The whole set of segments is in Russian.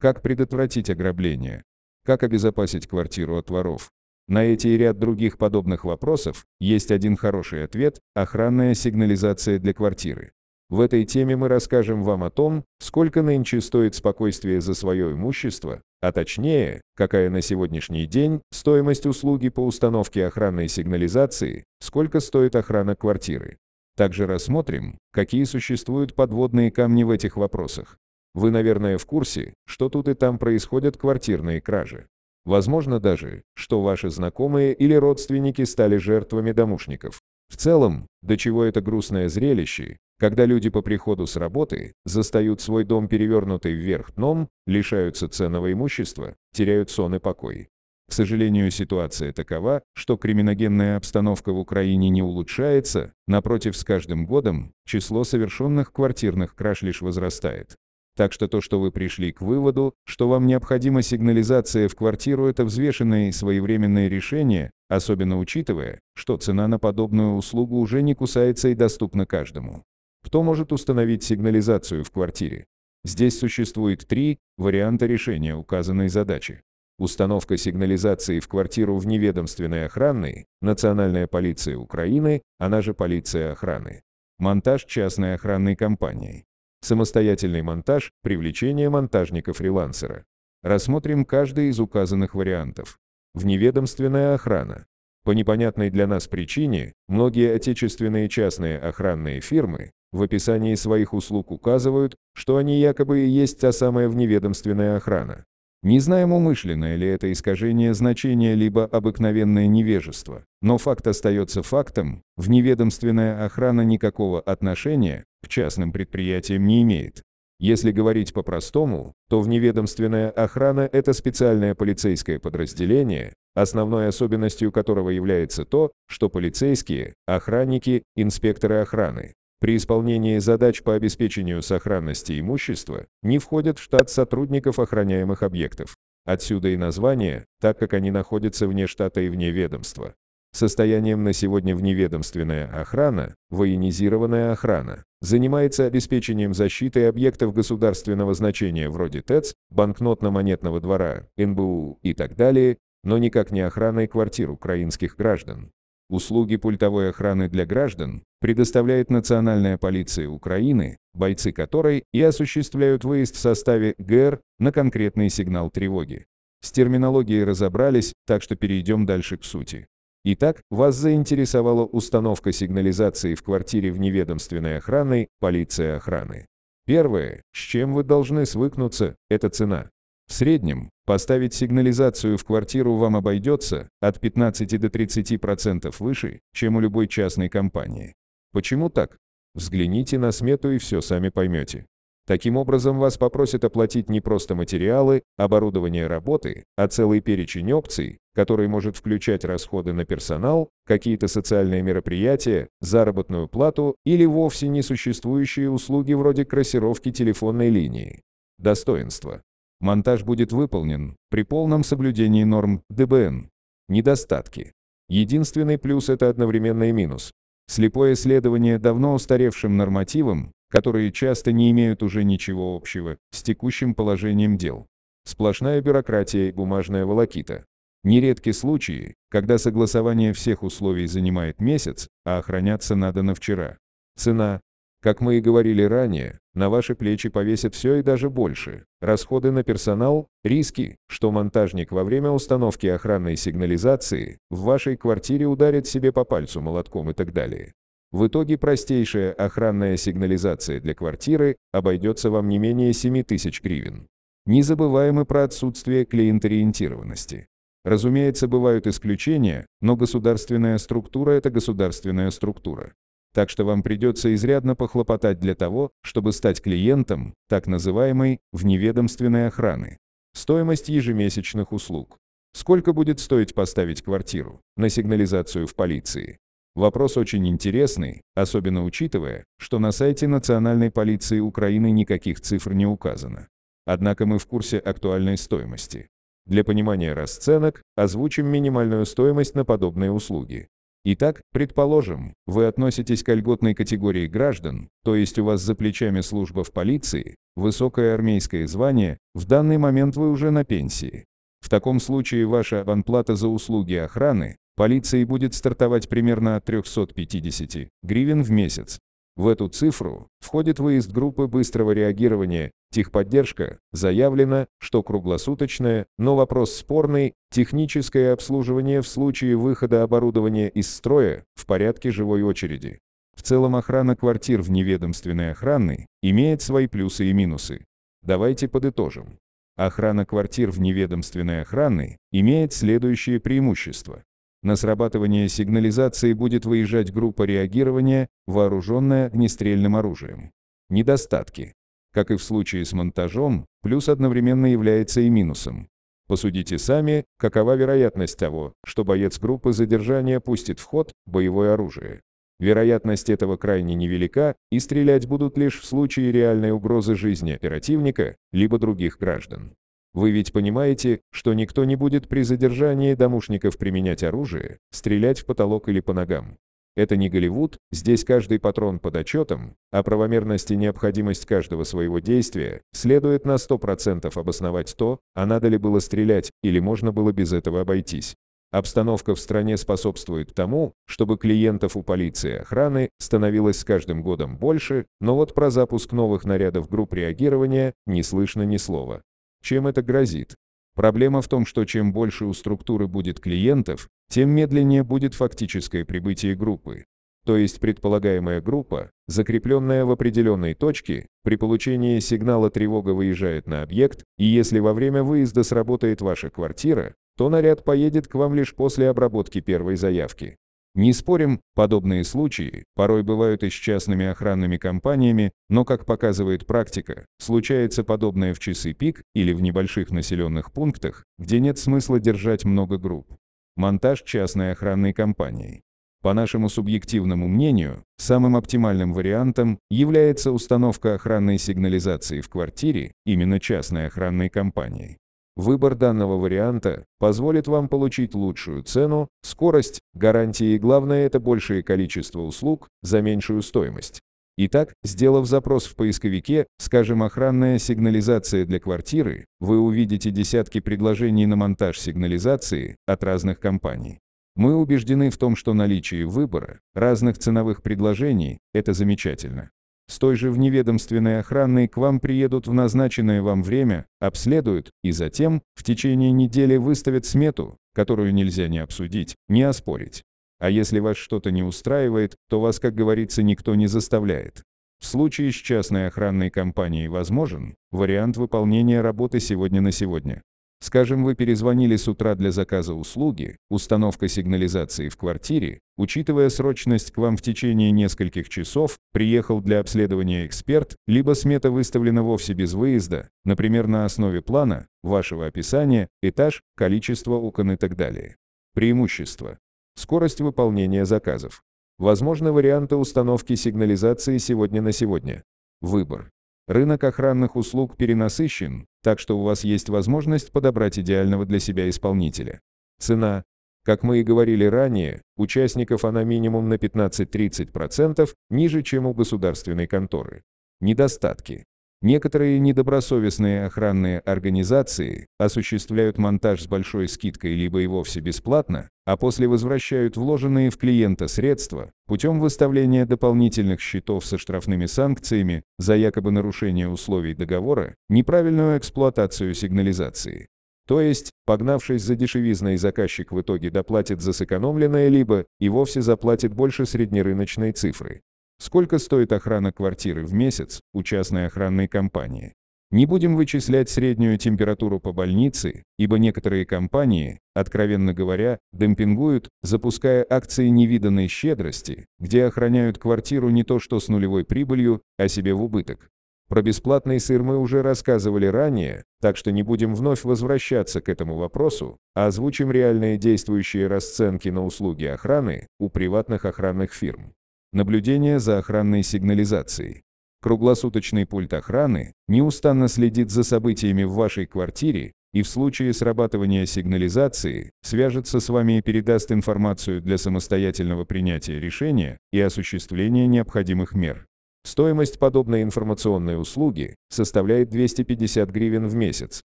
Как предотвратить ограбление? Как обезопасить квартиру от воров? На эти и ряд других подобных вопросов есть один хороший ответ – охранная сигнализация для квартиры. В этой теме мы расскажем вам о том, сколько нынче стоит спокойствие за свое имущество, а точнее, какая на сегодняшний день стоимость услуги по установке охранной сигнализации, сколько стоит охрана квартиры. Также рассмотрим, какие существуют подводные камни в этих вопросах. Вы, наверное, в курсе, что тут и там происходят квартирные кражи. Возможно даже, что ваши знакомые или родственники стали жертвами домушников. В целом, до чего это грустное зрелище, когда люди по приходу с работы застают свой дом перевернутый вверх дном, лишаются ценного имущества, теряют сон и покой. К сожалению, ситуация такова, что криминогенная обстановка в Украине не улучшается, напротив, с каждым годом число совершенных квартирных краж лишь возрастает. Так что то, что вы пришли к выводу, что вам необходима сигнализация в квартиру, это взвешенное и своевременное решение, особенно учитывая, что цена на подобную услугу уже не кусается и доступна каждому. Кто может установить сигнализацию в квартире? Здесь существует три варианта решения указанной задачи. Установка сигнализации в квартиру в неведомственной охранной, Национальная полиция Украины, она же полиция охраны. Монтаж частной охранной компании. Самостоятельный монтаж, привлечение монтажника-фрилансера. Рассмотрим каждый из указанных вариантов. Вневедомственная охрана. По непонятной для нас причине, многие отечественные частные охранные фирмы в описании своих услуг указывают, что они якобы и есть та самая вневедомственная охрана. Не знаем, умышленное ли это искажение значения либо обыкновенное невежество, но факт остается фактом: вневедомственная охрана никакого отношения к частным предприятиям не имеет. Если говорить по-простому, то вневедомственная охрана – это специальное полицейское подразделение, основной особенностью которого является то, что полицейские, охранники, инспекторы охраны при исполнении задач по обеспечению сохранности имущества не входят в штат сотрудников охраняемых объектов. Отсюда и название, так как они находятся вне штата и вне ведомства. Состоянием на сегодня вневедомственная охрана, военизированная охрана, занимается обеспечением защиты объектов государственного значения вроде ТЭЦ, банкнотно-монетного двора, НБУ и так далее, но никак не охраной квартир украинских граждан. Услуги пультовой охраны для граждан предоставляет Национальная полиция Украины, бойцы которой и осуществляют выезд в составе ГР на конкретный сигнал тревоги. С терминологией разобрались, так что перейдем дальше к сути. Итак, вас заинтересовала установка сигнализации в квартире вневедомственной охраны, полиция охраны. Первое, с чем вы должны свыкнуться, это цена. В среднем, поставить сигнализацию в квартиру вам обойдется от 15 до 30% выше, чем у любой частной компании. Почему так? Взгляните на смету и все сами поймете. Таким образом, вас попросят оплатить не просто материалы, оборудование работы, а целый перечень опций, который может включать расходы на персонал, какие-то социальные мероприятия, заработную плату или вовсе несуществующие услуги вроде трассировки телефонной линии. Достоинство. Монтаж будет выполнен при полном соблюдении норм ДБН. Недостатки. Единственный плюс – это одновременный минус. Слепое следование давно устаревшим нормативам, которые часто не имеют уже ничего общего с текущим положением дел. Сплошная бюрократия и бумажная волокита. Нередки случаи, когда согласование всех условий занимает месяц, а охраняться надо на вчера. Цена. Как мы и говорили ранее, на ваши плечи повесят все и даже больше. Расходы на персонал, риски, что монтажник во время установки охранной сигнализации в вашей квартире ударит себе по пальцу молотком и так далее. В итоге простейшая охранная сигнализация для квартиры обойдется вам не менее 7000 гривен. Не забываем и про отсутствие клиенториентированности. Разумеется, бывают исключения, но государственная структура – это государственная структура. Так что вам придется изрядно похлопотать для того, чтобы стать клиентом так называемой вневедомственной охраны. Стоимость ежемесячных услуг. Сколько будет стоить поставить квартиру на сигнализацию в полиции? Вопрос очень интересный, особенно учитывая, что на сайте Национальной полиции Украины никаких цифр не указано. Однако мы в курсе актуальной стоимости. Для понимания расценок озвучим минимальную стоимость на подобные услуги. Итак, предположим, вы относитесь к льготной категории граждан, то есть у вас за плечами служба в полиции, высокое армейское звание, в данный момент вы уже на пенсии. В таком случае ваша абонплата за услуги охраны полиции будет стартовать примерно от 350 гривен в месяц. В эту цифру входит выезд группы быстрого реагирования, техподдержка, заявлено, что круглосуточное, но вопрос спорный, техническое обслуживание в случае выхода оборудования из строя в порядке живой очереди. В целом охрана квартир в неведомственной охране имеет свои плюсы и минусы. Давайте подытожим. Охрана квартир в неведомственной охране имеет следующие преимущества. На срабатывание сигнализации будет выезжать группа реагирования, вооруженная огнестрельным оружием. Недостатки. Как и в случае с монтажом, плюс одновременно является и минусом. Посудите сами, какова вероятность того, что боец группы задержания пустит в ход боевое оружие. Вероятность этого крайне невелика, и стрелять будут лишь в случае реальной угрозы жизни оперативника, либо других граждан. Вы ведь понимаете, что никто не будет при задержании домушников применять оружие, стрелять в потолок или по ногам. Это не Голливуд, здесь каждый патрон под отчетом, а правомерность и необходимость каждого своего действия следует на 100% обосновать то, а надо ли было стрелять, или можно было без этого обойтись. Обстановка в стране способствует тому, чтобы клиентов у полиции и охраны становилось с каждым годом больше, но вот про запуск новых нарядов групп реагирования не слышно ни слова. Чем это грозит? Проблема в том, что чем больше у структуры будет клиентов, тем медленнее будет фактическое прибытие группы. То есть предполагаемая группа, закрепленная в определенной точке, при получении сигнала тревога выезжает на объект, и если во время выезда сработает ваша квартира, то наряд поедет к вам лишь после обработки первой заявки. Не спорим, подобные случаи порой бывают и с частными охранными компаниями, но, как показывает практика, случается подобное в часы пик или в небольших населенных пунктах, где нет смысла держать много групп. Монтаж частной охранной компании. По нашему субъективному мнению, самым оптимальным вариантом является установка охранной сигнализации в квартире именно частной охранной компании. Выбор данного варианта позволит вам получить лучшую цену, скорость, гарантии и, главное, это большее количество услуг за меньшую стоимость. Итак, сделав запрос в поисковике, скажем, охранная сигнализация для квартиры, вы увидите десятки предложений на монтаж сигнализации от разных компаний. Мы убеждены в том, что наличие выбора разных ценовых предложений – это замечательно. С той же вневедомственной охраной к вам приедут в назначенное вам время, обследуют, и затем, в течение недели выставят смету, которую нельзя ни обсудить, ни оспорить. А если вас что-то не устраивает, то вас, как говорится, никто не заставляет. В случае с частной охранной компанией возможен вариант выполнения работы сегодня на сегодня. Скажем, вы перезвонили с утра для заказа услуги, установка сигнализации в квартире, учитывая срочность, к вам в течение нескольких часов приехал для обследования эксперт, либо смета выставлена вовсе без выезда, например, на основе плана, вашего описания, этаж, количество окон и так далее. Преимущества. Скорость выполнения заказов. Возможны варианты установки сигнализации сегодня на сегодня. Выбор. Рынок охранных услуг перенасыщен, так что у вас есть возможность подобрать идеального для себя исполнителя. Цена. Как мы и говорили ранее, участников она минимум на 15–30% ниже, чем у государственной конторы. Недостатки. Некоторые недобросовестные охранные организации осуществляют монтаж с большой скидкой либо и вовсе бесплатно, а после возвращают вложенные в клиента средства путем выставления дополнительных счетов со штрафными санкциями за якобы нарушение условий договора, неправильную эксплуатацию сигнализации. То есть, погнавшись за дешевизной, заказчик в итоге доплатит за сэкономленное либо и вовсе заплатит больше среднерыночной цифры. Сколько стоит охрана квартиры в месяц у частной охранной компании? Не будем вычислять среднюю температуру по больнице, ибо некоторые компании, откровенно говоря, демпингуют, запуская акции невиданной щедрости, где охраняют квартиру не то что с нулевой прибылью, а себе в убыток. Про бесплатный сыр мы уже рассказывали ранее, так что не будем вновь возвращаться к этому вопросу, а озвучим реальные действующие расценки на услуги охраны у приватных охранных фирм. Наблюдение за охранной сигнализацией. Круглосуточный пульт охраны неустанно следит за событиями в вашей квартире и в случае срабатывания сигнализации свяжется с вами и передаст информацию для самостоятельного принятия решения и осуществления необходимых мер. Стоимость подобной информационной услуги составляет 250 гривен в месяц.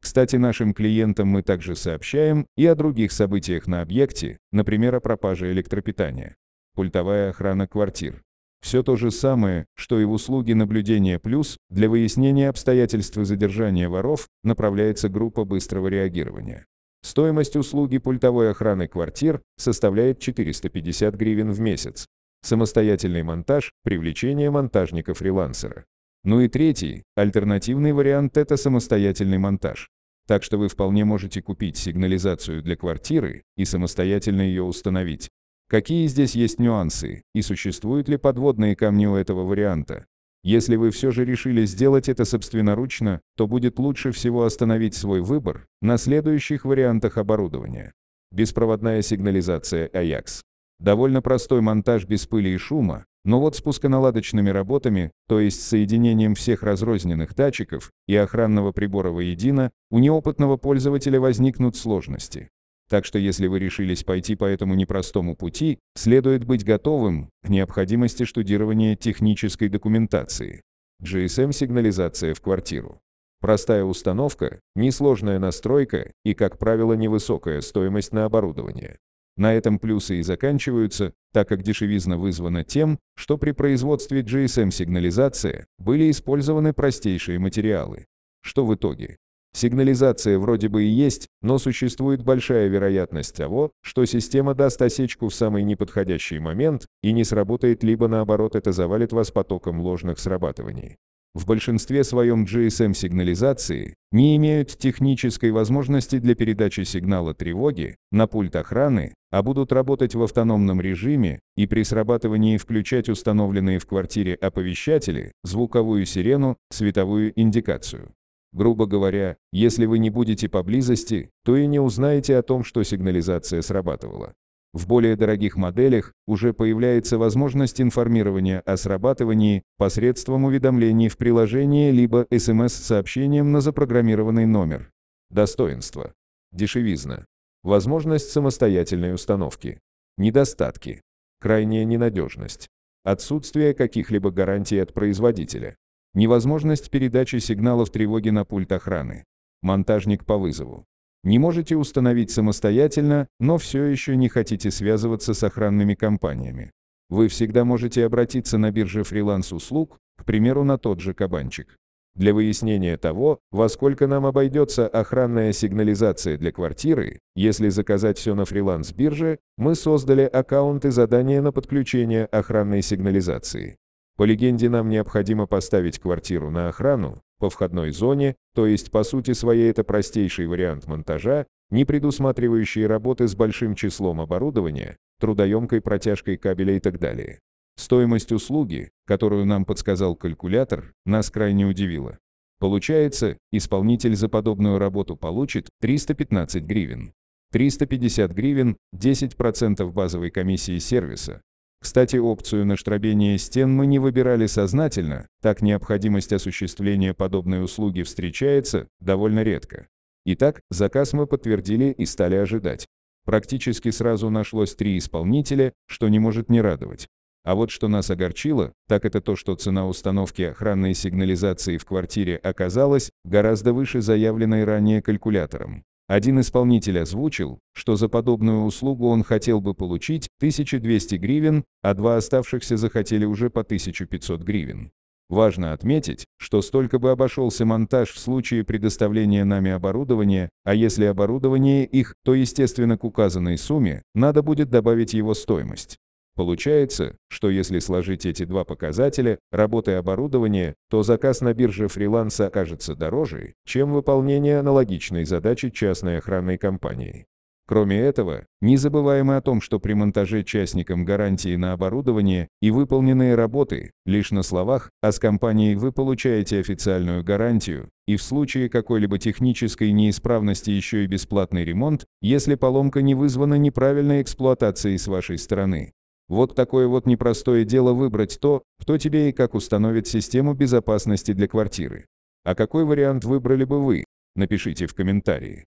Кстати, нашим клиентам мы также сообщаем и о других событиях на объекте, например, о пропаже электропитания. Пультовая охрана квартир. Все то же самое, что и в услуге наблюдения плюс, для выяснения обстоятельств задержания воров направляется группа быстрого реагирования. Стоимость услуги пультовой охраны квартир составляет 450 гривен в месяц. Самостоятельный монтаж, привлечение монтажника-фрилансера. Ну и третий, альтернативный вариант – это самостоятельный монтаж. Так что вы вполне можете купить сигнализацию для квартиры и самостоятельно ее установить. Какие здесь есть нюансы, и существуют ли подводные камни у этого варианта? Если вы все же решили сделать это собственноручно, то будет лучше всего остановить свой выбор на следующих вариантах оборудования. Беспроводная сигнализация AJAX. Довольно простой монтаж без пыли и шума, но вот с пусконаладочными работами, то есть с соединением всех разрозненных датчиков и охранного прибора воедино, у неопытного пользователя возникнут сложности. Так что если вы решились пойти по этому непростому пути, следует быть готовым к необходимости штудирования технической документации. GSM-сигнализация в квартиру. Простая установка, несложная настройка и, как правило, невысокая стоимость на оборудование. На этом плюсы и заканчиваются, так как дешевизна вызвана тем, что при производстве GSM-сигнализации были использованы простейшие материалы. Что в итоге? Сигнализация вроде бы и есть, но существует большая вероятность того, что система даст осечку в самый неподходящий момент и не сработает, либо наоборот это завалит вас потоком ложных срабатываний. В большинстве своем GSM-сигнализации не имеют технической возможности для передачи сигнала тревоги на пульт охраны, а будут работать в автономном режиме и при срабатывании включать установленные в квартире оповещатели, звуковую сирену, световую индикацию. Грубо говоря, если вы не будете поблизости, то и не узнаете о том, что сигнализация срабатывала. В более дорогих моделях уже появляется возможность информирования о срабатывании посредством уведомлений в приложении либо SMS-сообщением на запрограммированный номер. Достоинства. Дешевизна. Возможность самостоятельной установки. Недостатки. Крайняя ненадежность. Отсутствие каких-либо гарантий от производителя. Невозможность передачи сигналов тревоги на пульт охраны. Монтажник по вызову. Не можете установить самостоятельно, но все еще не хотите связываться с охранными компаниями. Вы всегда можете обратиться на бирже фриланс-услуг, к примеру, на тот же Кабанчик. Для выяснения того, во сколько нам обойдется охранная сигнализация для квартиры, если заказать все на фриланс-бирже, мы создали аккаунт и задание на подключение охранной сигнализации. По легенде, нам необходимо поставить квартиру на охрану по входной зоне, то есть по сути своей это простейший вариант монтажа, не предусматривающий работы с большим числом оборудования, трудоемкой протяжкой кабеля и так далее. Стоимость услуги, которую нам подсказал калькулятор, нас крайне удивила. Получается, исполнитель за подобную работу получит 315 гривен. 350 гривен, 10% базовой комиссии сервиса. Кстати, опцию на штробение стен мы не выбирали сознательно, так необходимость осуществления подобной услуги встречается довольно редко. Итак, заказ мы подтвердили и стали ожидать. Практически сразу нашлось 3 исполнителя, что не может не радовать. А вот что нас огорчило, так это то, что цена установки охранной сигнализации в квартире оказалась гораздо выше заявленной ранее калькулятором. Один исполнитель озвучил, что за подобную услугу он хотел бы получить 1200 гривен, а 2 оставшихся захотели уже по 1500 гривен. Важно отметить, что столько бы обошелся монтаж в случае предоставления нами оборудования, а если оборудование их, то естественно к указанной сумме надо будет добавить его стоимость. Получается, что если сложить эти 2 показателя, работы и оборудование, то заказ на бирже фриланса окажется дороже, чем выполнение аналогичной задачи частной охранной компании. Кроме этого, не забываем о том, что при монтаже частникам гарантии на оборудование и выполненные работы лишь на словах, а с компанией вы получаете официальную гарантию, и в случае какой-либо технической неисправности еще и бесплатный ремонт, если поломка не вызвана неправильной эксплуатацией с вашей стороны. Вот такое вот непростое дело выбрать то, кто тебе и как установит систему безопасности для квартиры. А какой вариант выбрали бы вы? Напишите в комментарии.